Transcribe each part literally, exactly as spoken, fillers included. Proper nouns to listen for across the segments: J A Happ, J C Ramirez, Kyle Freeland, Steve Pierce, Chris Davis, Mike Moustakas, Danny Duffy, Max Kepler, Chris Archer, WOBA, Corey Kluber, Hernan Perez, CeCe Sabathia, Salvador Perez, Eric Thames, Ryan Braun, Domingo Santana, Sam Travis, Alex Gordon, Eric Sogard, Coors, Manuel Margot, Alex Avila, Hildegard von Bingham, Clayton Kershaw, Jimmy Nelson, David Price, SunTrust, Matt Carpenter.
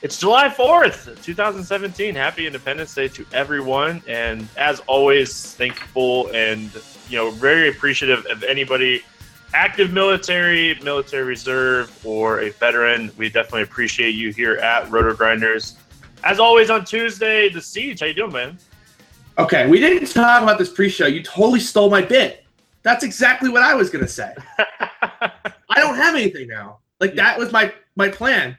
It's July fourth, two thousand seventeen. Happy Independence Day to everyone. And as always, thankful and, you know, very appreciative of anybody, active military, military reserve, or a veteran. We definitely appreciate you here at Roto-Grinders. As always on Tuesday, TheSeige. How you doing, man? Okay, we didn't talk about this pre-show. You totally stole my bit. That's exactly what I was going to say. I don't have anything now. Like, that was my, my plan.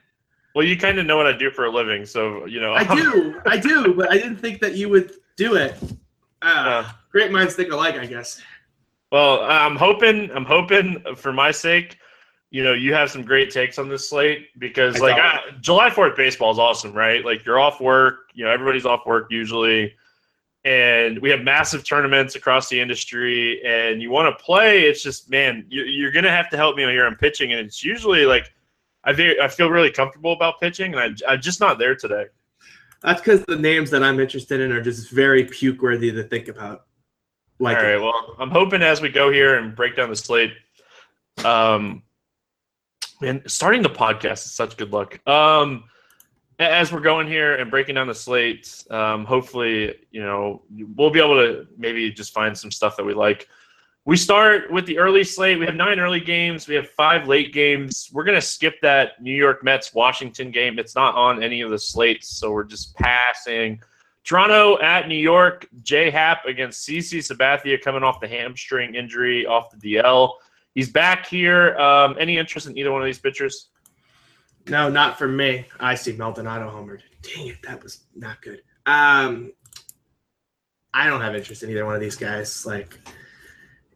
Well, you kind of know what I do for a living, so, you know. I do. I do, but I didn't think that you would do it. Uh, uh, great minds think alike, I guess. Well, I'm hoping, I'm hoping for my sake, you know, you have some great takes on this slate because, I like, I, July fourth baseball is awesome, right? Like, you're off work. You know, everybody's off work usually. And we have massive tournaments across the industry. And you want to play. It's just, man, you, you're going to have to help me here on pitching. And it's usually, like, I I feel really comfortable about pitching, and I, I'm just not there today. That's because the names that I'm interested in are just very puke-worthy to think about. Like, all right, it. Well, I'm hoping as we go here and break down the slate. Um, man, starting the podcast is such good luck. Um, as we're going here and breaking down the slate, um, hopefully, you know, we'll be able to maybe just find some stuff that we like. We start with the early slate. We have nine early games. We have five late games. We're going to skip that New York Mets-Washington game. It's not on any of the slates, so we're just passing. Toronto at New York. J-Hap against CeCe Sabathia coming off the hamstring injury off the D L. He's back here. Um, any interest in either one of these pitchers? No, not for me. I see Maldonado homered. Dang it, that was not good. Um, I don't have interest in either one of these guys. Like,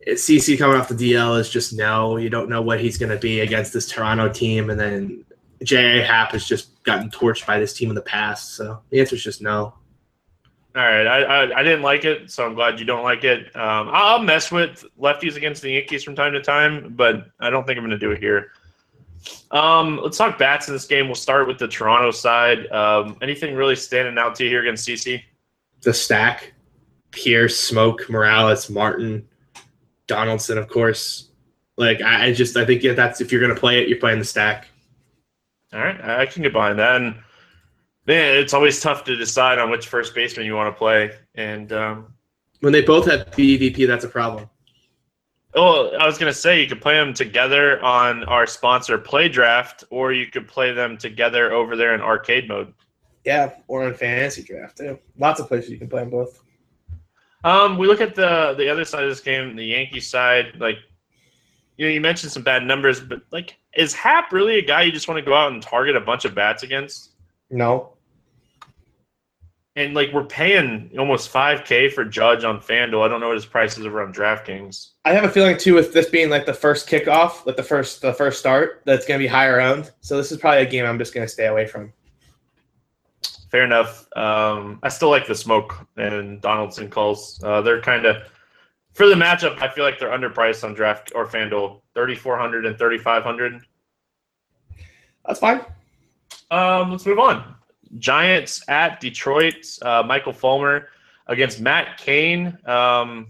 CeCe coming off the D L is just no. You don't know what he's going to be against this Toronto team. And then J A Happ has just gotten torched by this team in the past. So the answer is just no. All right. I, I, I didn't like it, so I'm glad you don't like it. Um, I'll mess with lefties against the Yankees from time to time, but I don't think I'm going to do it here. Um, let's talk bats in this game. We'll start with the Toronto side. Um, anything really standing out to you here against CeCe? The stack. Pierce, Smoke, Morales, Martin, Donaldson, of course. Like, I, I just, I think yeah, that's, if you're going to play it, you're playing the stack. All right. I can get behind that. And, man, it's always tough to decide on which first baseman you want to play. And um, when they both have B V P, that's a problem. Oh, I was going to say, you could play them together on our sponsor, PlayDraft, or you could play them together over there in arcade mode. Yeah, or in fantasy draft, too. Lots of places you can play them both. Um, we look at the the other side of this game, the Yankees side. Like, you know, you mentioned some bad numbers, but, like, is Happ really a guy you just want to go out and target a bunch of bats against? No. And, like, we're paying almost five K for Judge on FanDuel. I don't know what his price is over on DraftKings. I have a feeling, too, with this being, like, the first kickoff, like the first the first start, that's going to be higher owned. So this is probably a game I'm just going to stay away from. Fair enough. Um, I still like the Smoke and Donaldson calls. Uh, they're kind of, for the matchup, I feel like they're underpriced on Draft or FanDuel, thirty-four hundred and thirty-five hundred. That's fine. Um, let's move on. Giants at Detroit, uh, Michael Fulmer against Matt Cain. Um,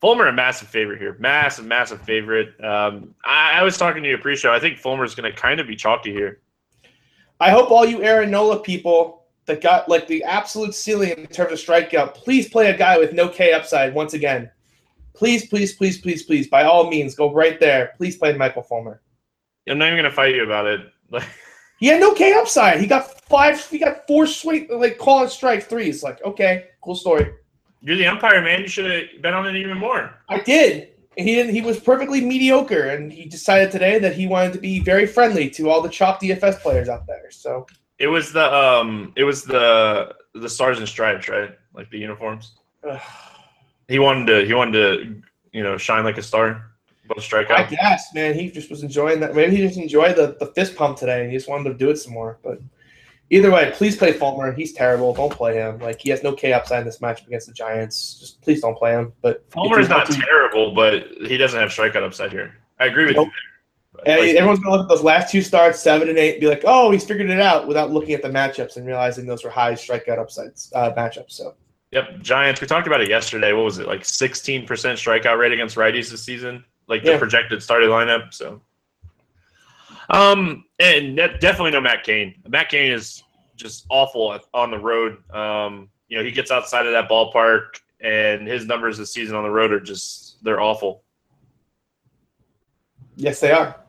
Fulmer, a massive favorite here. Massive, massive favorite. Um, I, I was talking to you pre-show. I think Fulmer's going to kind of be chalky here. I hope all you Aaron Nola people that got, like, the absolute ceiling in terms of strikeout, please play a guy with no K upside once again. Please, please, please, please, please, by all means, go right there. Please play Michael Fulmer. I'm not even going to fight you about it. He had no K upside. He got five. He got four sweet like call and strike threes. Like, okay, cool story. You're the umpire, man. You should have bet on it even more. I did. And he didn't, he was perfectly mediocre, and he decided today that he wanted to be very friendly to all the chop D F S players out there. So it was the um, it was the the stars and stripes, right? Like the uniforms. He wanted to. He wanted to, you know, shine like a star. But strike out. I guess, man, he just was enjoying that. Maybe he just enjoyed the, the fist pump today, and he just wanted to do it some more. But either way, please play Faulkner. He's terrible. Don't play him. Like, he has no K upside in this match against the Giants. Just please don't play him. But Faulkner's not to... terrible, but he doesn't have strikeout upside here. I agree with nope. you. But, and like, everyone's gonna look at those last two starts, seven and eight, and be like, "Oh, he's figured it out," without looking at the matchups and realizing those were high strikeout upsides uh, matchups. So. Yep, Giants. We talked about it yesterday. What was it like? sixteen percent strikeout rate against righties this season. Like yeah. the projected starting lineup, so um, and that, definitely no Matt Cain. Matt Cain is just awful on the road. Um, you know, he gets outside of that ballpark, and his numbers this season on the road are just they're awful. Yes, they are.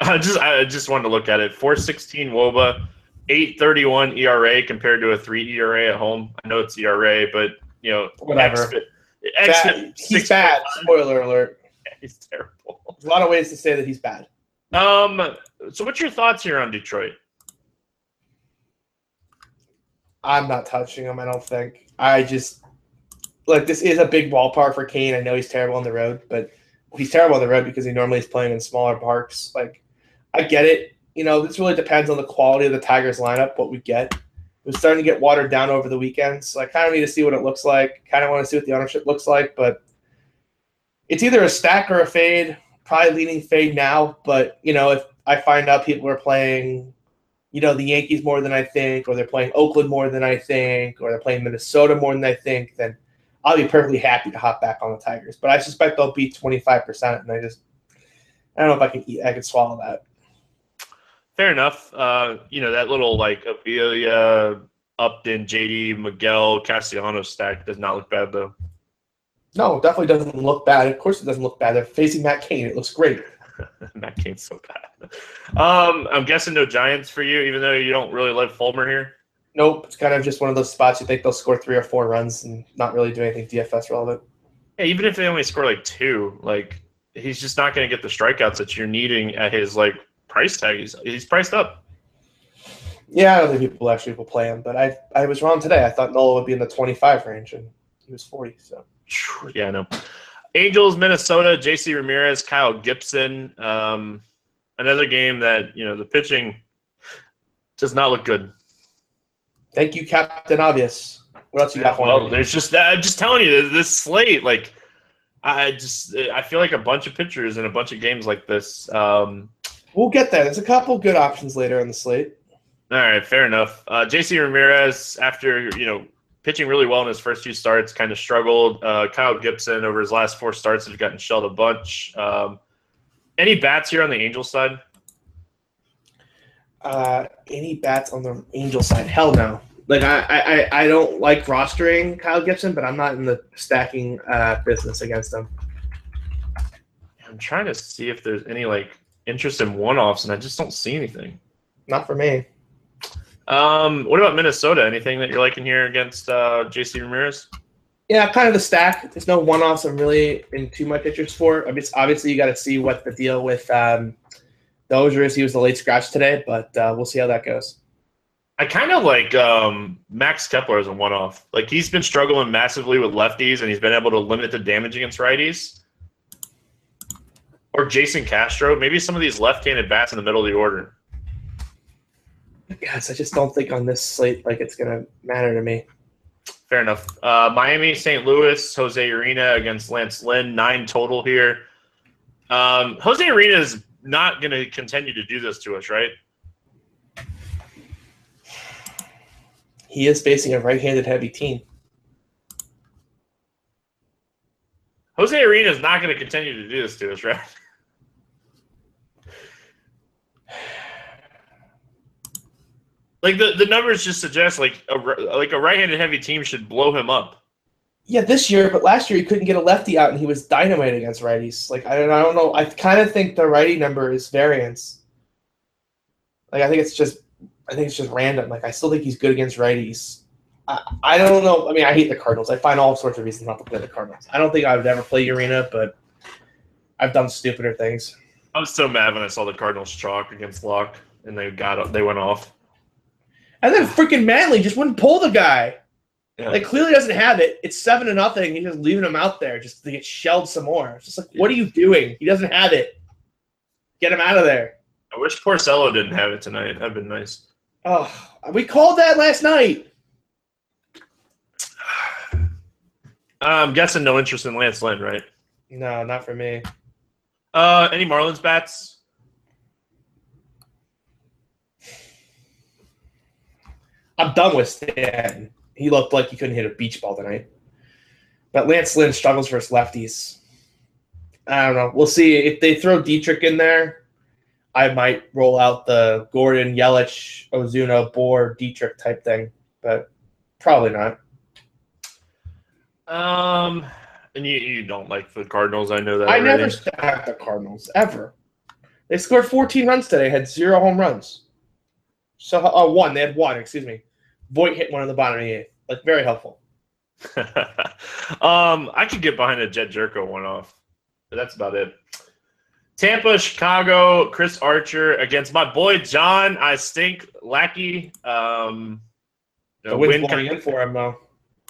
I just I just wanted to look at it. four sixteen WOBA, eight thirty-one E R A compared to a three E R A at home. I know it's E R A, but you know whatever. X-fit, X-fit bad. He's bad. Spoiler alert. He's terrible. There's a lot of ways to say that he's bad. Um. So what's your thoughts here on Detroit? I'm not touching him, I don't think. I just – like, this is a big ballpark for Kane. I know he's terrible on the road, but he's terrible on the road because he normally is playing in smaller parks. Like, I get it. You know, this really depends on the quality of the Tigers lineup, what we get. It was starting to get watered down over the weekend, so I kind of need to see what it looks like. Kind of want to see what the ownership looks like, but – it's either a stack or a fade, probably leaning fade now. But, you know, if I find out people are playing, you know, the Yankees more than I think, or they're playing Oakland more than I think, or they're playing Minnesota more than I think, then I'll be perfectly happy to hop back on the Tigers. But I suspect they'll be twenty-five percent, and I just – I don't know if I can eat, I can swallow that. Fair enough. Uh, you know, that little, like, Ophelia, Upton, J D, Miguel, Castellanos stack does not look bad, though. No, it definitely doesn't look bad. Of course it doesn't look bad. They're facing Matt Cain. It looks great. Matt Cain's so bad. Um, I'm guessing no Giants for you, even though you don't really love Fulmer here? Nope. It's kind of just one of those spots you think they'll score three or four runs and not really do anything D F S relevant. Yeah, even if they only score like two, like he's just not going to get the strikeouts that you're needing at his like price tag. He's, he's priced up. Yeah, I don't think people actually will play him, but I I was wrong today. I thought Nola would be in the twenty-five range, and he was forty, so... Yeah, I know. Angels, Minnesota, J C Ramirez, Kyle Gibson. Um, another game that, you know, the pitching does not look good. Thank you, Captain Obvious. What else you got for me? Well, there's just that. I'm just telling you, this slate, like, I just, I feel like a bunch of pitchers in a bunch of games like this. Um, we'll get there. There's a couple good options later on the slate. All right, fair enough. Uh, J C Ramirez, after, you know, pitching really well in his first two starts, kind of struggled. Uh, Kyle Gibson, over his last four starts, has gotten shelled a bunch. Um, any bats here on the Angels side? Uh, any bats on the Angels side? Hell no. Like, I, I, I don't like rostering Kyle Gibson, but I'm not in the stacking uh, business against him. I'm trying to see if there's any, like, interest in one-offs, and I just don't see anything. Not for me. Um, what about Minnesota? Anything that you're liking here against uh, J C Ramirez? Yeah, kind of the stack. There's no one-offs I'm really in too much interest for. I mean, it's obviously, you got to see what the deal with um, Dozier is. He was the late scratch today, but uh, we'll see how that goes. I kind of like um, Max Kepler as a one-off. Like, he's been struggling massively with lefties, and he's been able to limit the damage against righties. Or Jason Castro. Maybe some of these left-handed bats in the middle of the order. Yes, I just don't think on this slate like it's going to matter to me. Fair enough. Uh, Miami, Saint Louis, Jose Urena against Lance Lynn, nine total here. Um, Jose Urena is not going to continue to do this to us, right? He is facing a right-handed heavy team. Jose Urena is not going to continue to do this to us, right? Like, the, the numbers just suggest, like, a, like a right-handed heavy team should blow him up. Yeah, this year, but last year he couldn't get a lefty out, and he was dynamite against righties. Like, I don't, I don't know. I kind of think the righty number is variance. Like, I think it's just I think it's just random. Like, I still think he's good against righties. I, I don't know. I mean, I hate the Cardinals. I find all sorts of reasons not to play the Cardinals. I don't think I would ever play Urena, but I've done stupider things. I was so mad when I saw the Cardinals chalk against Locke, and they got they went off. And then freaking Manley just wouldn't pull the guy. Yeah. Like, clearly doesn't have it. It's seven to nothing. He's just leaving him out there just to get shelled some more. It's just like, yeah. What are you doing? He doesn't have it. Get him out of there. I wish Porcello didn't have it tonight. That'd been nice. Oh, we called that last night. I'm guessing no interest in Lance Lynn, right? No, not for me. Uh, any Marlins bats? I'm done with Stan. He looked like he couldn't hit a beach ball tonight. But Lance Lynn struggles versus lefties. I don't know. We'll see. If they throw Dietrich in there, I might roll out the Gordon, Yelich, Ozuna, Bohr, Dietrich type thing. But probably not. Um... And you, you don't like the Cardinals, I know that. I already. never stacked the Cardinals, ever. They scored fourteen runs today, had zero home runs. So, uh, one, they had one, excuse me. Voit hit one in the bottom of the eighth. Like, very helpful. um, I could get behind a Jed Jerko one off, but that's about it. Tampa, Chicago, Chris Archer against my boy John, I stink, Lackey. Um, the wind's wind blowing in for him, though.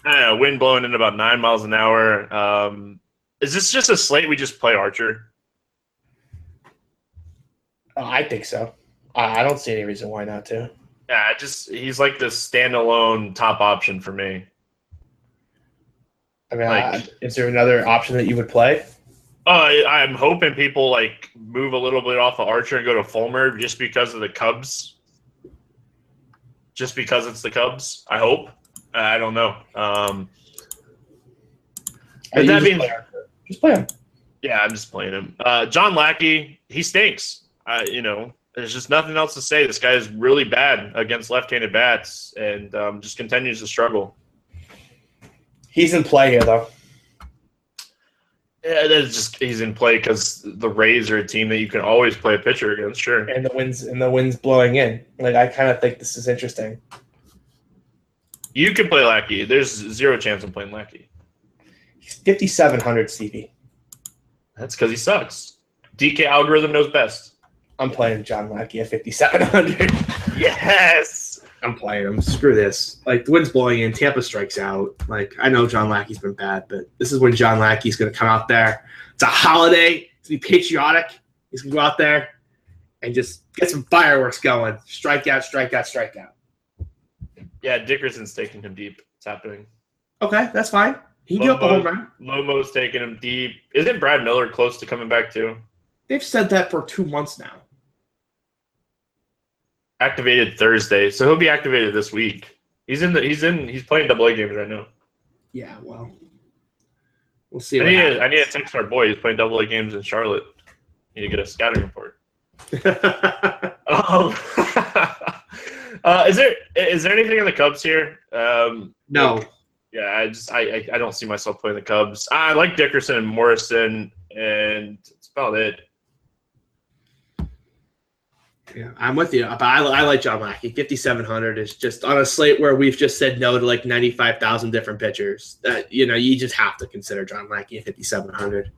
I don't know, wind blowing in about nine miles an hour. Um, is this just a slate we just play Archer? Oh, I think so. I don't see any reason why not to. Yeah, I just he's like the standalone top option for me. I mean, like, uh, is there another option that you would play? Uh, I'm hoping people like move a little bit off of Archer and go to Fulmer just because of the Cubs. Just because it's the Cubs, I hope. I don't know. Um, but that being, just play him. Yeah, I'm just playing him. Uh, John Lackey, he stinks. Uh, you know, there's just nothing else to say. This guy is really bad against left-handed bats, and um, just continues to struggle. He's in play here, though. Yeah, that's just he's in play because the Rays are a team that you can always play a pitcher against, sure. And the winds and the winds blowing in. Like, I kind of think this is interesting. You can play Lackey. There's zero chance I'm playing Lackey. He's fifty-seven hundred, Stevie. That's because he sucks. D K algorithm knows best. I'm playing John Lackey at fifty-seven hundred. Yes! I'm playing him. Screw this. Like, the wind's blowing in. Tampa strikes out. Like, I know John Lackey's been bad, but this is when John Lackey's going to come out there. It's a holiday. It's going to be patriotic. He's going to go out there and just get some fireworks going. Strike out, strike out, strike out. Yeah, Dickerson's taking him deep. It's happening. Okay, that's fine. He can get up a home run. Lomo's taking him deep. Isn't Brad Miller close to coming back, too? They've said that for two months now. Activated Thursday, so he'll be activated this week. He's in the he's in he's playing double A games right now. Yeah, well. We'll see. I need a, I need to text our boy. He's playing double A games in Charlotte. I need to get a scouting report. um Uh, is there is there anything in the Cubs here? Um, no. Like, yeah, I just I, I, I don't see myself playing the Cubs. I like Dickerson and Morrison, and that's about it. Yeah, I'm with you. But I, I like John Lackey. fifty-seven hundred is just on a slate where we've just said no to like ninety-five thousand different pitchers. That you know you just have to consider John Lackey at fifty-seven hundred.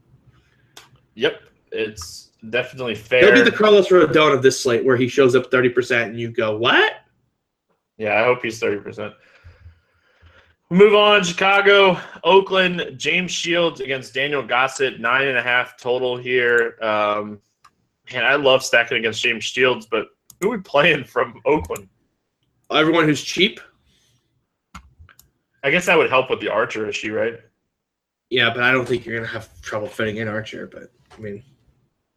Yep, it's definitely fair. He'll be the Carlos Rodon of this slate, where he shows up thirty percent, and you go what? Yeah, I hope he's thirty percent. Move on, Chicago, Oakland, James Shields against Daniel Gossett, nine and a half total here. Um, man, I love stacking against James Shields, but who are we playing from Oakland? Everyone who's cheap. I guess that would help with the Archer issue, right? Yeah, but I don't think you're going to have trouble fitting in Archer. But I mean,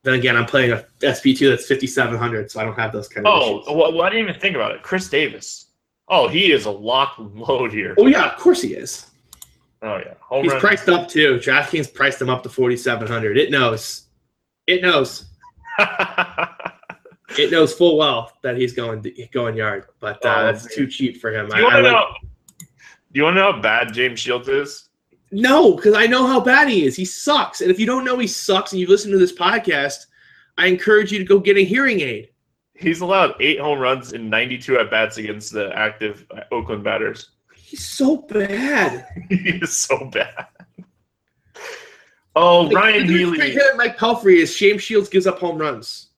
then again, I'm playing a S P two that's fifty-seven hundred, so I don't have those kind of oh, issues. Oh, well, I didn't even think about it. Chris Davis. Oh, he is a lock load here. Oh, yeah, of course he is. Oh, yeah. Home He's run. priced up, too. DraftKings priced him up to forty-seven hundred. It knows. It knows. It knows full well that he's going going yard, but uh, oh, that's man. too cheap for him. Do you want to like... know, know how bad James Shields is? No, because I know how bad he is. He sucks. And if you don't know he sucks and you listen to this podcast, I encourage you to go get a hearing aid. He's allowed eight home runs and ninety-two at-bats against the active Oakland batters. He's so bad. He is so bad. Oh, like, Ryan Healy. Big hit at Mike Pelfrey is James Shields gives up home runs.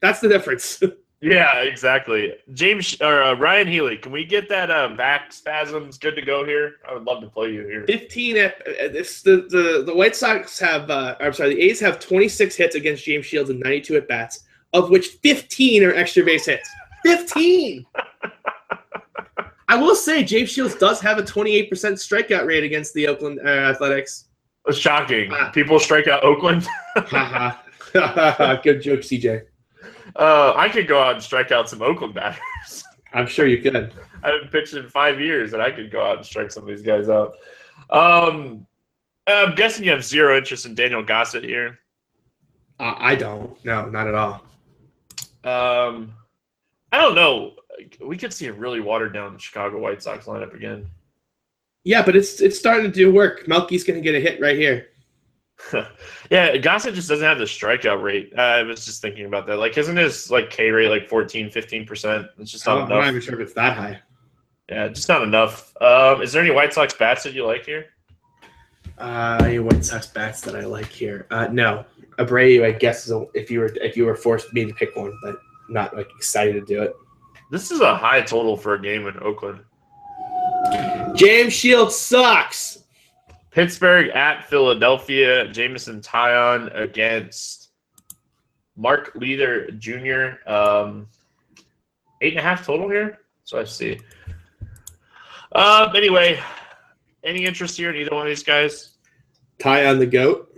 That's the difference. Yeah, exactly. James or uh, Ryan Healy, can we get that uh, back spasms good to go here? I would love to play you here. Fifteen at uh, this, the, the the White Sox have. Uh, I'm sorry, the A's have twenty-six hits against James Shields and ninety-two at bats, of which fifteen are extra base hits. Fifteen. I will say James Shields does have a twenty-eight percent strikeout rate against the Oakland uh, Athletics. That's shocking. Uh, People strike out Oakland. Good joke, C J. Uh, I could go out and strike out some Oakland batters. I'm sure you could. I haven't pitched in five years, and I could go out and strike some of these guys out. Um, I'm guessing you have zero interest in Daniel Gossett here. Uh, I don't. No, not at all. Um, I don't know. We could see a really watered down Chicago White Sox lineup again. Yeah, but it's it's starting to do work. Melky's going to get a hit right here. Yeah, Gossett just doesn't have the strikeout rate. Uh, I was just thinking about that. Like, isn't his like K rate like fourteen, fifteen percent? It's just not oh, enough. I'm not even sure if it's that high. Yeah, just not enough. Um, is there any White Sox bats that you like here? Uh, any White Sox bats that I like here? Uh, no, Abreu. I guess is a, if you were if you were forced me to pick one, but I'm not like excited to do it. This is a high total for a game in Oakland. James Shields sucks. Pittsburgh at Philadelphia. Jameson Taillon against Mark Leiter Junior Um, eight and a half total here. So I see. Um, anyway, any interest here in either one of these guys? Taillon the GOAT.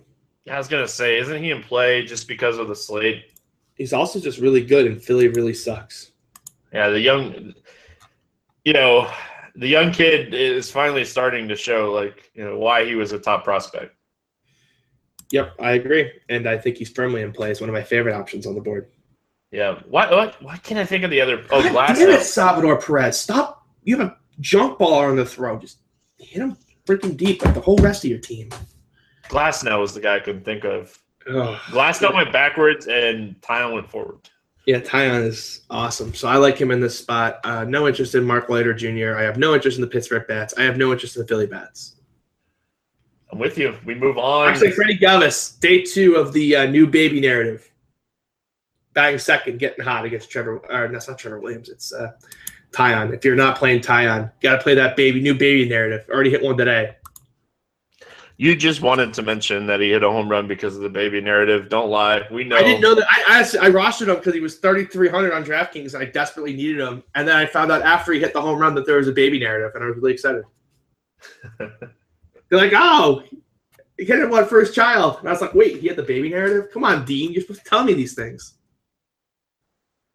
I was gonna say, isn't he in play just because of the slate? He's also just really good, and Philly really sucks. Yeah, the young, you know. The young kid is finally starting to show, like, you know, why he was a top prospect. Yep, I agree, and I think he's firmly in play. It's one of my favorite options on the board. Yeah, why? Why, why can't I think of the other? Oh, God damn it, Salvador Perez! Stop! You have a junk ball on the throw. Just hit him freaking deep, like the whole rest of your team. Glasnow was the guy I couldn't think of. Ugh, Glasnow went backwards, and Taillon went forward. Yeah, Taillon is awesome. So I like him in this spot. Uh, no interest in Mark Leiter Junior I have no interest in the Pittsburgh bats. I have no interest in the Philly bats. I'm with you. We move on. Actually, Freddie Galvis, day two of the uh, new baby narrative. Batting second, getting hot against Trevor. Or that's no, not Trevor Williams. It's uh, Taillon. If you're not playing Taillon, got to play that baby new baby narrative. Already hit one today. You just wanted to mention that he hit a home run because of the baby narrative. Don't lie. We know. I didn't know that. I I, I rostered him because he was thirty-three hundred on DraftKings, and I desperately needed him. And then I found out after he hit the home run that there was a baby narrative, and I was really excited. They're like, oh, he hit him on first child. And I was like, wait, he had the baby narrative? Come on, Dean. You're supposed to tell me these things.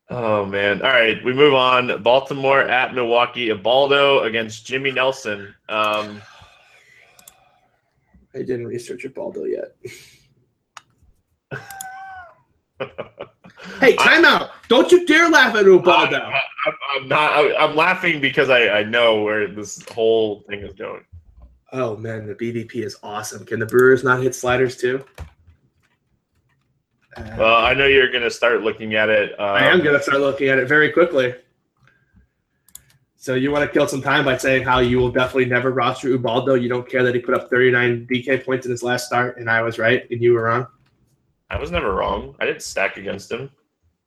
Oh, man. All right, we move on. Baltimore at Milwaukee. Ubaldo against Jimmy Nelson. Um I didn't research Ubaldo yet. Hey, timeout! Don't you dare laugh at Ubaldo. I, I, I'm not. I, I'm laughing because I, I know where this whole thing is going. Oh man, the B V P is awesome. Can the Brewers not hit sliders too? Uh, well, I know you're going to start looking at it. Um, I am going to start looking at it very quickly. So you want to kill some time by saying how you will definitely never roster Ubaldo. You don't care that he put up thirty-nine D K points in his last start, and I was right, and you were wrong. I was never wrong. I didn't stack against him.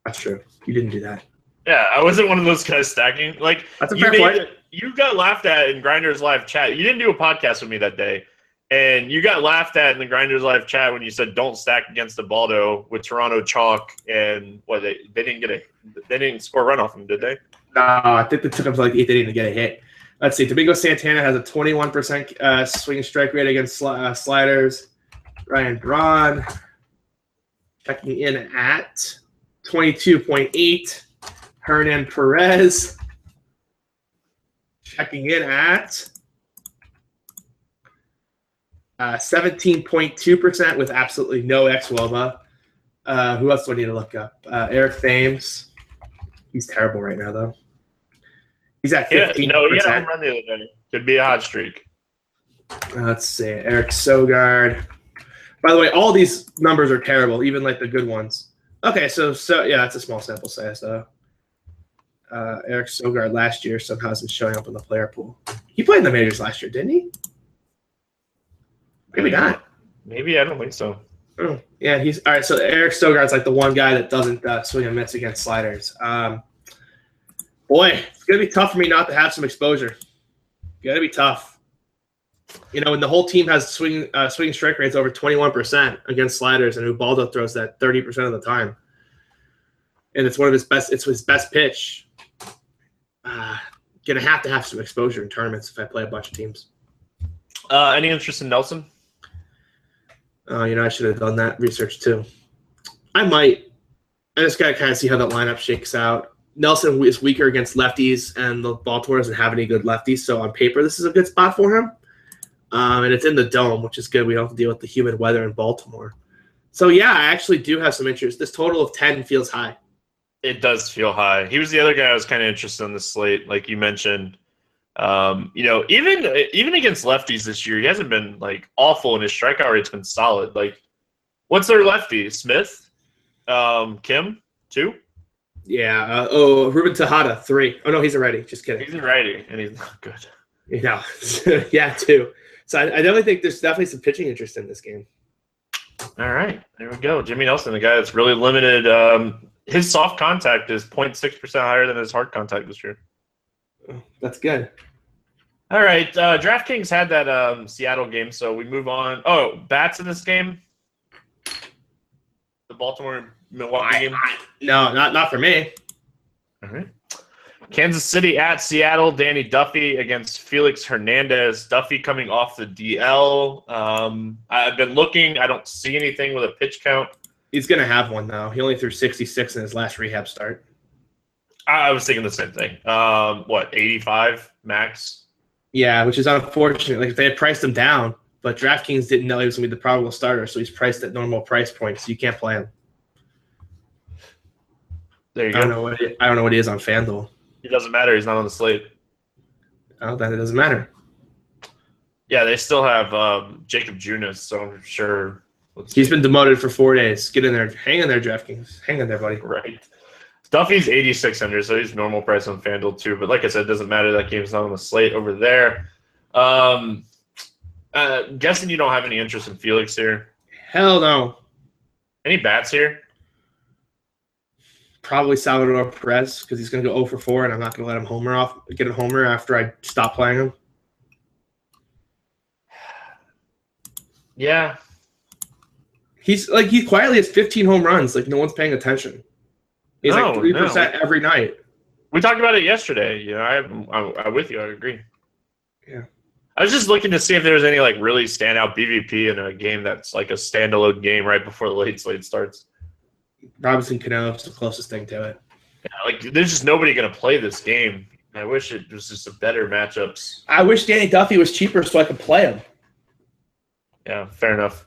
That's true. You didn't do that. Yeah, I wasn't one of those guys stacking. Like, that's a fair you, made, point. You got laughed at in Grinders Live chat. You didn't do a podcast with me that day, and you got laughed at in the Grinders Live chat when you said don't stack against Ubaldo with Toronto chalk, and what they they didn't get a they didn't score a run off him, did they? No, uh, I think they took him to like the eighth inning to get a hit. Let's see. Domingo Santana has a twenty-one percent uh, swing strike rate against sli- uh, sliders. Ryan Braun checking in at twenty-two point eight. Hernan Perez checking in at uh, seventeen point two percent with absolutely no ex-woba. Uh, who else do I need to look up? Uh, Eric Thames. He's terrible right now, though. He's at fifteen percent. Yeah, no, he had a home run the other day. Could be a hot streak. Let's see. Eric Sogard. By the way, all these numbers are terrible, even like the good ones. Okay, so so yeah, that's a small sample size though. Uh, Eric Sogard last year somehow isn't showing up in the player pool. He played in the majors last year, didn't he? Maybe not. Maybe I don't think so. Oh, yeah, he's all right. So Eric Sogard's like the one guy that doesn't uh, swing and miss against sliders. Um, boy, it's gonna be tough for me not to have some exposure. Gonna be tough. You know, when the whole team has swing uh, swing strike rates over twenty-one percent against sliders, and Ubaldo throws that thirty percent of the time, and it's one of his best. It's his best pitch. Uh, gonna have to have some exposure in tournaments if I play a bunch of teams. Uh, any interest in Nelson? Uh, you know, I should have done that research too. I might. I just gotta kind of see how that lineup shakes out. Nelson is weaker against lefties, and the ball tour doesn't have any good lefties. So on paper, this is a good spot for him. Um, and it's in the dome, which is good. We don't have to deal with the humid weather in Baltimore. So yeah, I actually do have some interest. This total of ten feels high. It does feel high. He was the other guy I was kind of interested in the slate, like you mentioned. Um, you know, even even against lefties this year, he hasn't been like awful, and his strikeout rate's been solid. Like, what's their lefty? Smith, um, Kim, two. Yeah. Uh, oh, Ruben Tejada, three. Oh no, he's a righty. Just kidding. He's a righty, and he's not good. Yeah. Yeah, two. So I, I definitely think there's definitely some pitching interest in this game. All right, there we go. Jimmy Nelson, the guy that's really limited. Um, his soft contact is zero point six percent higher than his hard contact this year. Oh, that's good. All right, uh, DraftKings had that um, Seattle game, so we move on. Oh, bats in this game? The Baltimore-Milwaukee I, game? I, no, not not for me. All right. Kansas City at Seattle, Danny Duffy against Felix Hernandez. Duffy coming off the D L. Um, I've been looking. I don't see anything with a pitch count. He's going to have one, though. He only threw sixty-six in his last rehab start. I was thinking the same thing. Um, what, eighty-five max? Yeah, which is unfortunate. Like, if they had priced him down, but DraftKings didn't know he was going to be the probable starter, so he's priced at normal price points. So you can't play him. There you go. I don't know what he, I don't know what he is on FanDuel. It doesn't matter. He's not on the slate. Oh, then it doesn't matter. Yeah, they still have um, Jacob Junis, so I'm sure. Let's he's see. Been demoted for four days. Get in there. Hang in there, DraftKings. Hang in there, buddy. Right. Duffy's eighty-six hundred, so he's normal price on FanDuel too. But like I said, it doesn't matter. That game's not on the slate over there. Um, uh, guessing you don't have any interest in Felix here. Hell no. Any bats here? Probably Salvador Perez, because he's going to go zero for four, and I'm not going to let him homer off, get a homer after I stop playing him. Yeah. He's like, he quietly has fifteen home runs. Like, no one's paying attention. He's no, like three percent no. every night. We talked about it yesterday. You know, I'm I, I with you. I agree. Yeah. I was just looking to see if there was any, like, really standout B V P in a game that's, like, a standalone game right before the late slate starts. Robinson Cano is the closest thing to it. Yeah, like, there's just nobody going to play this game. I wish it was just a better matchups. I wish Danny Duffy was cheaper so I could play him. Yeah, fair enough.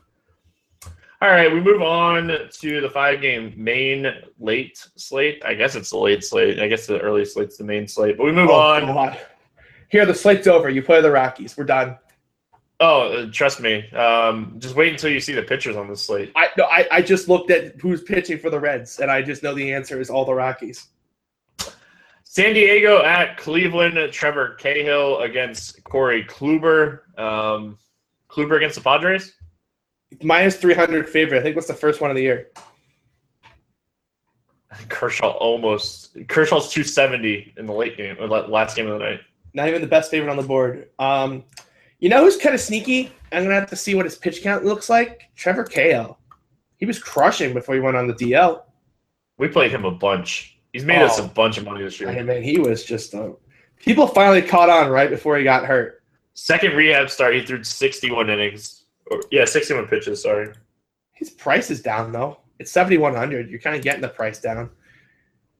All right, we move on to the five-game main late slate. I guess it's the late slate. I guess the early slate's the main slate. But we move oh, on. God. Here, the slate's over. You play the Rockies. We're done. Oh, trust me. Um, just wait until you see the pitchers on the slate. I, no, I I just looked at who's pitching for the Reds, and I just know the answer is all the Rockies. San Diego at Cleveland. Trevor Cahill against Corey Kluber. Um, Kluber against the Padres? Minus three hundred favorite. I think what's the first one of the year? Kershaw almost. Kershaw's two seventy in the late game, or last game of the night. Not even the best favorite on the board. Um, you know who's kind of sneaky? I'm going to have to see what his pitch count looks like. Trevor Cahill. He was crushing before he went on the D L. We played him a bunch. He's made oh, us a bunch of money this year. I mean, he was just a... People finally caught on right before he got hurt. Second rehab start, he threw sixty-one innings. Yeah, sixty-one pitches, sorry. His price is down, though. It's seventy-one hundred. You're kind of getting the price down.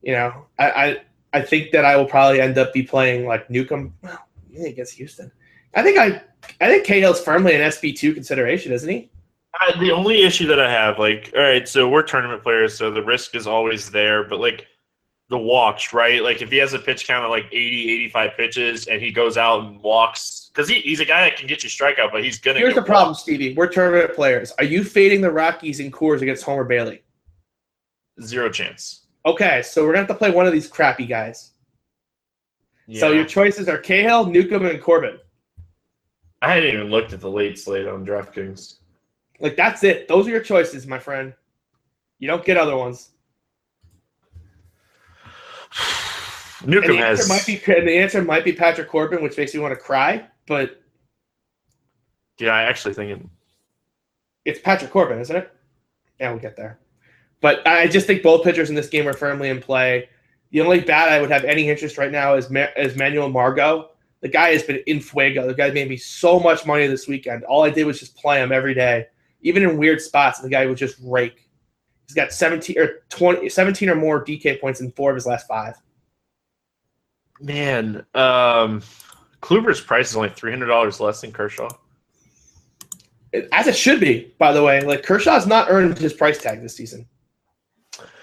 You know, I, I I think that I will probably end up be playing, like, Newcomb. Well, yeah, against Houston. I think I I think Cahill's firmly an S B two consideration, isn't he? Uh, the only issue that I have, like, all right, so we're tournament players, so the risk is always there. But, like, the walks, right? Like, if he has a pitch count of, like, eighty, eighty-five pitches and he goes out and walks, because he, he's a guy that can get you strikeout, but he's going to Here's the problem, Stevie. We're tournament players. Are you fading the Rockies in Coors against Homer Bailey? Zero chance. Okay, so we're going to have to play one of these crappy guys. Yeah. So your choices are Cahill, Newcomb, and Corbin. I hadn't even looked at the late slate on DraftKings. Like, that's it. Those are your choices, my friend. You don't get other ones. Newcomb has... might be, and the answer might be Patrick Corbin, which makes me want to cry, but... Yeah, I actually think it... It's Patrick Corbin, isn't it? Yeah, we'll get there. But I just think both pitchers in this game are firmly in play. The only bat I would have any interest right now is, Ma- is Manuel Margot. The guy has been in fuego. The guy made me so much money this weekend. All I did was just play him every day. Even in weird spots, the guy would just rake. He's got seventeen or twenty, seventeen or more D K points in four of his last five. Man, um, Kluber's price is only three hundred dollars less than Kershaw. As it should be, by the way. Like, Kershaw's not earned his price tag this season.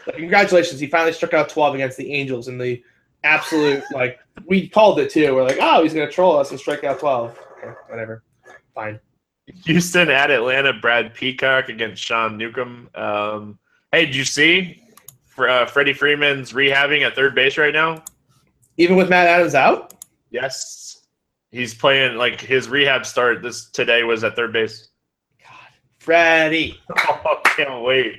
Like, congratulations. He finally struck out twelve against the Angels in the absolute, like, we called it, too. We're like, oh, he's going to troll us and strike out twelve. Okay, whatever. Fine. Houston at Atlanta, Brad Peacock against Sean Newcomb. Um, hey, did you see uh, Freddie Freeman's rehabbing at third base right now? Even with Matt Adams out? Yes. He's playing, like, his rehab start this today was at third base. Freddie. Oh, can't wait.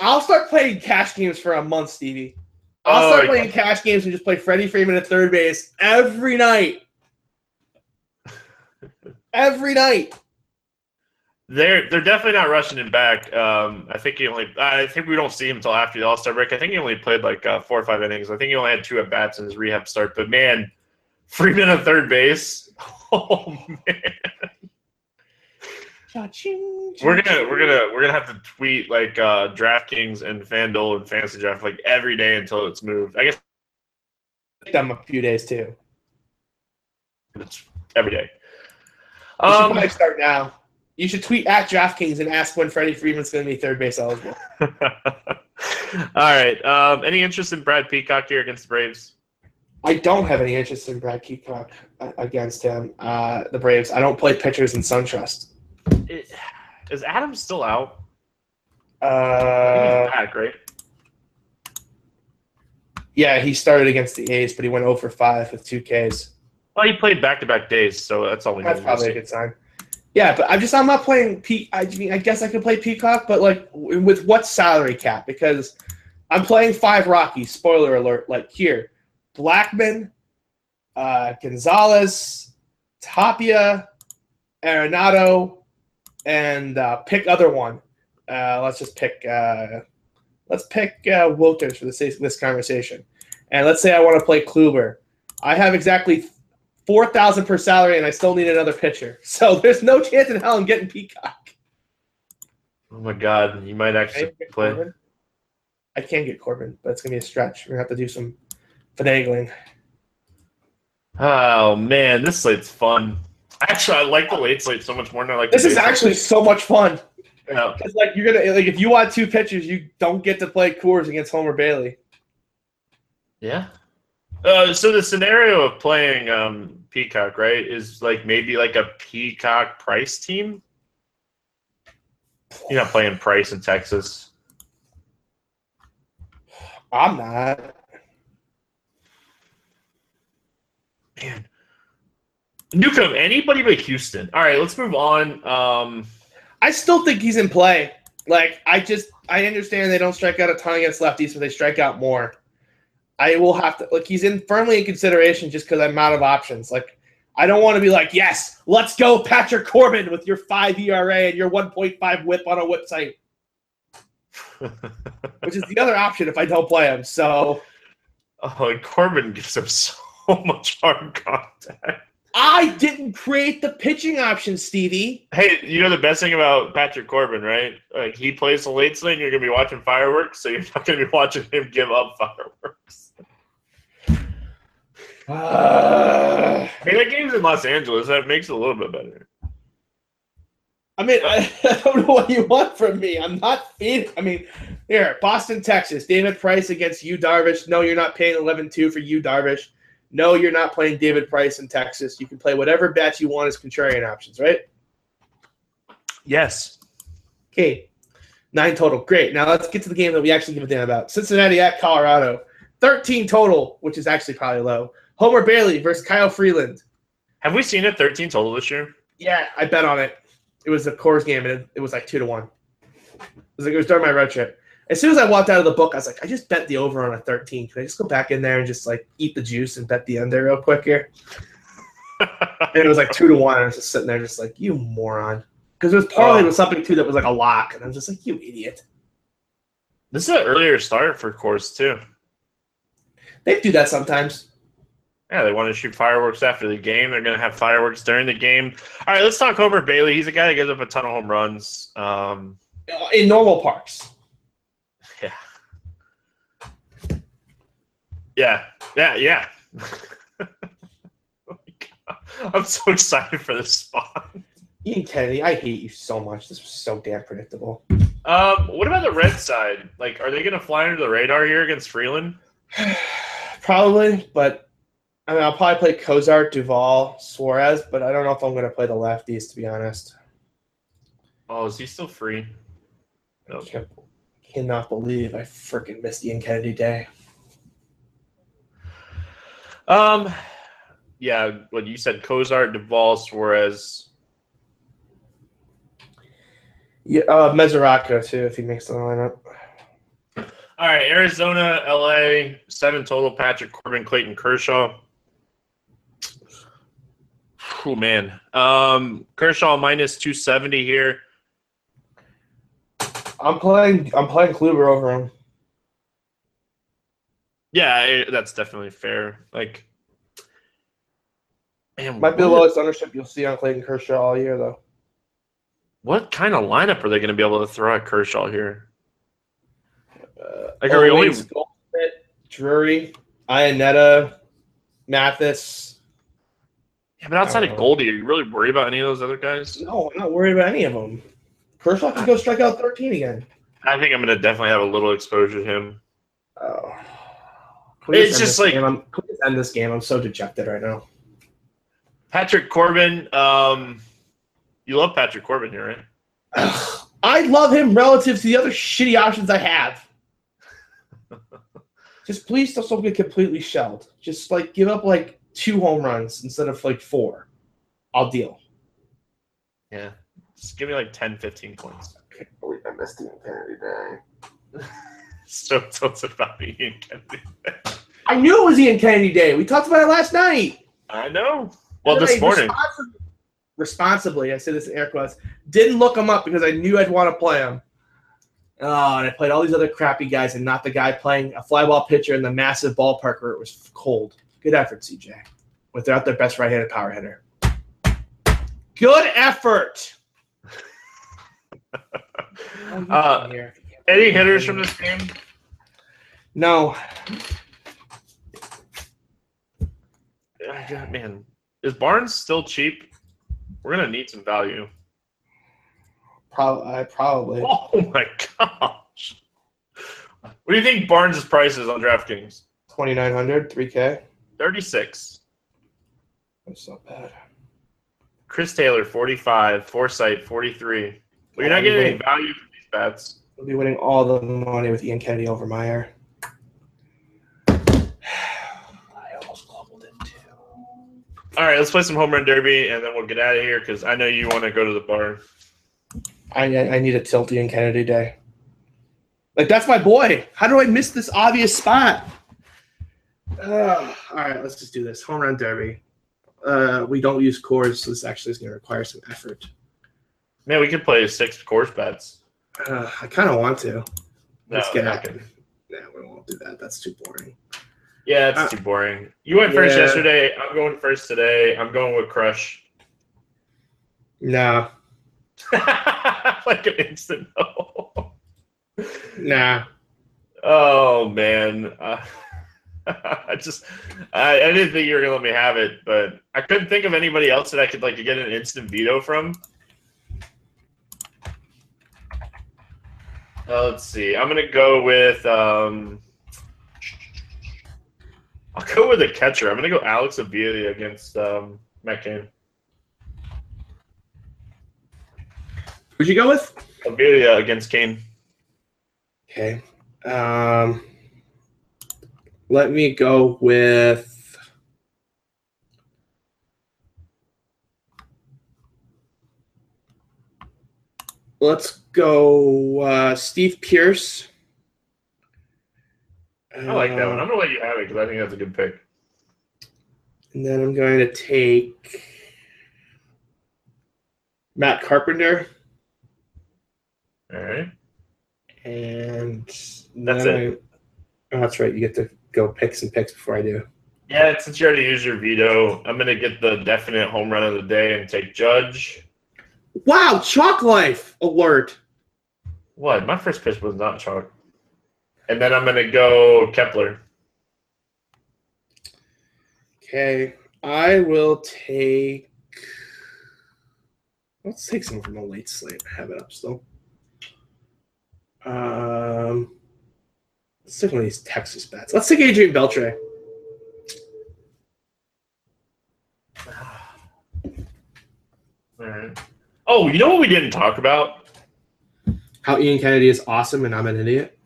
I'll start playing cash games for a month, Stevie. I'll oh, start playing yeah. cash games and just play Freddie Freeman at third base every night. Every night. They're they're definitely not rushing him back. Um, I think he only. I think we don't see him until after the All Star break. I think he only played like uh, four or five innings. I think he only had two at bats in his rehab start. But man, Freeman at third base. Oh man. We're gonna we're gonna we're gonna have to tweet like uh, DraftKings and FanDuel and Fantasy Draft like every day until it's moved. I guess them a few days too. It's every day. You um, should probably start now. You should tweet at DraftKings and ask when Freddie Freeman's gonna be third base eligible. All right. Um, any interest in Brad Peacock here against the Braves? I don't have any interest in Brad Peacock against him. Uh, the Braves. I don't play pitchers in SunTrust. It, is Adams still out? Uh, he's back, right? Yeah, he started against the A's, but he went oh for five with two Ks. Well, he played back-to-back days, so that's all we know. That's probably a good sign. Yeah, but I'm just I'm not playing Pe- – I mean, I guess I could play Peacock, but, like, with what salary cap? Because I'm playing five Rockies, spoiler alert, like here. Blackman, uh, Gonzalez, Tapia, Arenado. And uh, pick other one. Uh, let's just pick. Uh, let's pick uh, Wilkins for this this conversation. And let's say I want to play Kluber. I have exactly four thousand per salary, and I still need another pitcher. So there's no chance in hell I'm getting Peacock. Oh my God! You might actually play. Corbin? I can get Corbin, but it's gonna be a stretch. We're gonna have to do some finagling. Oh man, this slate's fun. Actually, I like the late slate so much more than I like. This the is actually so much fun. Yeah. It's like you're gonna like if you want two pitchers, you don't get to play Coors against Homer Bailey. Yeah. Uh, so the scenario of playing um, Peacock, right, is like maybe like a Peacock Price team. You're not playing Price in Texas. I'm not. Man. Newcomb, anybody but Houston. All right, let's move on. Um, I still think he's in play. Like, I just – I understand they don't strike out a ton against lefties, but they strike out more. I will have to – like, he's in firmly in consideration just because I'm out of options. Like, I don't want to be like, yes, let's go Patrick Corbin with your five E R A and your one point five whip on a website, which is the other option if I don't play him. So – Oh, and Corbin gives him so much hard contact. I didn't create the pitching option, Stevie. Hey, you know the best thing about Patrick Corbin, right? Like he plays the late slate, you're gonna be watching fireworks, so you're not gonna be watching him give up fireworks. Uh, hey, that game's in Los Angeles. That makes it a little bit better. I mean, I, I don't know what you want from me. I'm not feeding. I mean, here, Boston, Texas, David Price against Yu Darvish. No, you're not paying eleven two for Yu Darvish. No, you're not playing David Price in Texas. You can play whatever bats you want as contrarian options, right? Yes. Okay. nine total. Great. Now let's get to the game that we actually give a damn about. Cincinnati at Colorado. thirteen total, which is actually probably low. Homer Bailey versus Kyle Freeland. Have we seen a thirteen total this year? Yeah, I bet on it. It was a Coors game, and it, it was like two to one. It was like it was during my road trip. As soon as I walked out of the book, I was like, I just bet the over on a thirteen. Can I just go back in there and just like eat the juice and bet the under real quick here? And it was like two to one. I was just sitting there, just like, you moron, because it was parlayed with something too that was like a lock, and I was just like, you idiot. This is an earlier start for Coors too. They do that sometimes. Yeah, they want to shoot fireworks after the game. They're going to have fireworks during the game. All right, let's talk Homer Bailey. He's a guy that gives up a ton of home runs. Um, In normal parks. Yeah. Yeah, yeah, yeah. Oh I'm so excited for this spot. Ian Kennedy, I hate you so much. This was so damn predictable. Um, what about the red side? Like, are they going to fly under the radar here against Freeland? Probably, but I mean, I'll probably play Cozart, Duvall, Suarez, but I don't know if I'm going to play the lefties, to be honest. Oh, is he still free? No. I can't, cannot believe I freaking missed Ian Kennedy Day. Um, yeah, what you said, Cozart, Duvall, Suarez. Yeah, uh, Mesoraco too, if he makes the lineup. All right, Arizona, L A, seven total, Patrick Corbin, Clayton Kershaw. Oh, man. Um, Kershaw minus two seventy here. I'm playing I'm playing Kluber over him. Yeah, I, that's definitely fair. Like, man, might be the lowest ownership you'll see on Clayton Kershaw all year, though. What kind of lineup are they going to be able to throw at Kershaw here? Uh, like are we only Drury, Iannetta, Mathis? Yeah, but outside of Goldie, are you really worried about any of those other guys? No, I'm not worried about any of them. Kershaw can go strike out thirteen again. I think I'm going to definitely have a little exposure to him. Oh, it's just like I'm please end this game. I'm so dejected right now. Patrick Corbin, um, you love Patrick Corbin here, right? I love him relative to the other shitty options I have. Just please don't get completely shelled. Just, like, give up, like, two home runs instead of, like, four. I'll deal. Yeah. Just give me, like, ten, fifteen points. I can't believe I missed Ian Kennedy Day. So tell us about Ian Kennedy Day. I knew it was Ian Kennedy Day. We talked about it last night. I know. Well, this morning. Responsibly, I say this in air quotes, didn't look him up because I knew I'd want to play him. Oh, and I played all these other crappy guys and not the guy playing a fly ball pitcher in the massive ballpark where it was cold. Good effort, C J. Without their best right-handed power hitter. Good effort! uh, any hitters from this game? No. God, man, is Barnes still cheap? We're going to need some value. Probably. I probably. Oh, my gosh. What do you think Barnes' price is on DraftKings? twenty-nine hundred, three K. thirty-six. That's not bad. Chris Taylor, forty-five. Forsythe, forty-three. Well, you're not getting any value from these bets. We'll be winning all the money with Ian Kennedy over Meyer. All right, let's play some home run derby, and then we'll get out of here because I know you want to go to the bar. I I need a tilt Ian Kennedy Day. Like, that's my boy. How do I miss this obvious spot? Uh, all right, let's just do this. Home run derby. Uh, we don't use cores, so this actually is going to require some effort. Man, we could play six cores bets. Uh, I kind of want to. Let's no, get at it. Yeah, we won't do that. That's too boring. Yeah, it's uh, too boring. You went first yeah. yesterday. I'm going first today. I'm going with Crush. Nah. Like an instant no. Nah. Oh, man. Uh, I just I, I didn't think you were going to let me have it, but I couldn't think of anybody else that I could like get an instant veto from. Uh, let's see. I'm going to go with... Um, I'll go with the catcher. I'm going to go Alex Avila against um, Matt Cain. Who'd you go with? Avila against Cain. Okay. Um, let me go with Let's go uh, Steve Pierce. I like that one. I'm going to let you have it because I think that's a good pick. And then I'm going to take Matt Carpenter. All right. And that's it. I, oh, that's right. You get to go picks and picks before I do. Yeah, since you already used your veto, I'm going to get the definite home run of the day and take Judge. Wow, chalk life alert. What? My first pitch was not chalk. And then I'm going to go Kepler. Okay. I will take... Let's take some from the late slate. I have it up still. Um, let's take one of these Texas bats. Let's take Adrian Beltre. All right. Oh, you know what we didn't talk about? How Ian Kennedy is awesome and I'm an idiot.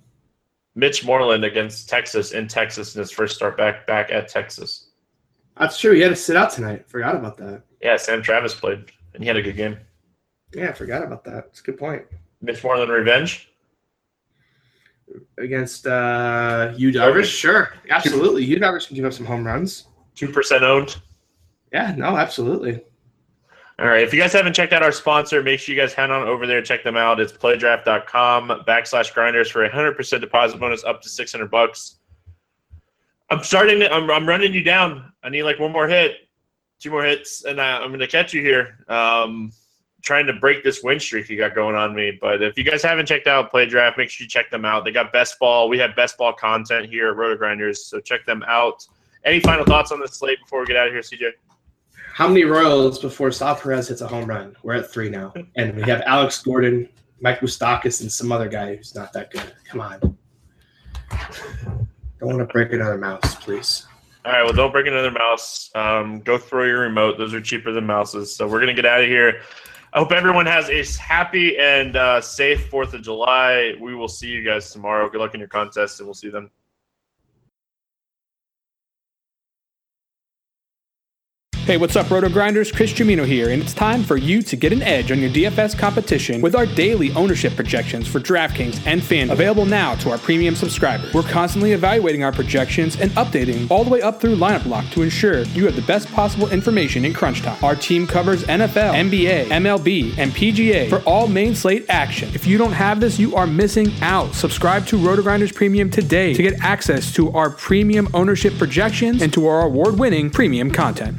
Mitch Moreland against Texas in Texas in his first start back back at Texas. That's true. He had to sit out tonight. Forgot about that. Yeah, Sam Travis played, and he had a good game. Yeah, I forgot about that. It's a good point. Mitch Moreland revenge? Against uh, Yu Darvish? Okay. Sure. Absolutely. Yu Darvish can give up some home runs. two percent owned? Yeah, no, absolutely. All right, if you guys haven't checked out our sponsor, make sure you guys head on over there, check them out. It's playdraft.com backslash grinders for a one hundred percent deposit bonus up to six hundred bucks. I'm starting to, I'm, I'm running you down. I need like one more hit, two more hits, and I, I'm going to catch you here. Um, trying to break this win streak you got going on me. But if you guys haven't checked out PlayDraft, make sure you check them out. They got best ball. We have best ball content here at Roto-Grinders, so check them out. Any final thoughts on this slate before we get out of here, C J? How many Royals before Sal Perez hits a home run? We're at three now. And we have Alex Gordon, Mike Moustakas, and some other guy who's not that good. Come on. Don't want to break another mouse, please. All right, well, don't break another mouse. Um, go throw your remote. Those are cheaper than mouses. So we're going to get out of here. I hope everyone has a happy and uh, safe fourth of July. We will see you guys tomorrow. Good luck in your contest, and we'll see you then. Hey, what's up, Roto-Grinders? Chris Cimino here, and it's time for you to get an edge on your D F S competition with our daily ownership projections for DraftKings and FanDuel, available now to our premium subscribers. We're constantly evaluating our projections and updating all the way up through lineup lock to ensure you have the best possible information in crunch time. Our team covers N F L, N B A, M L B, and P G A for all main slate action. If you don't have this, you are missing out. Subscribe to Roto-Grinders Premium today to get access to our premium ownership projections and to our award-winning premium content.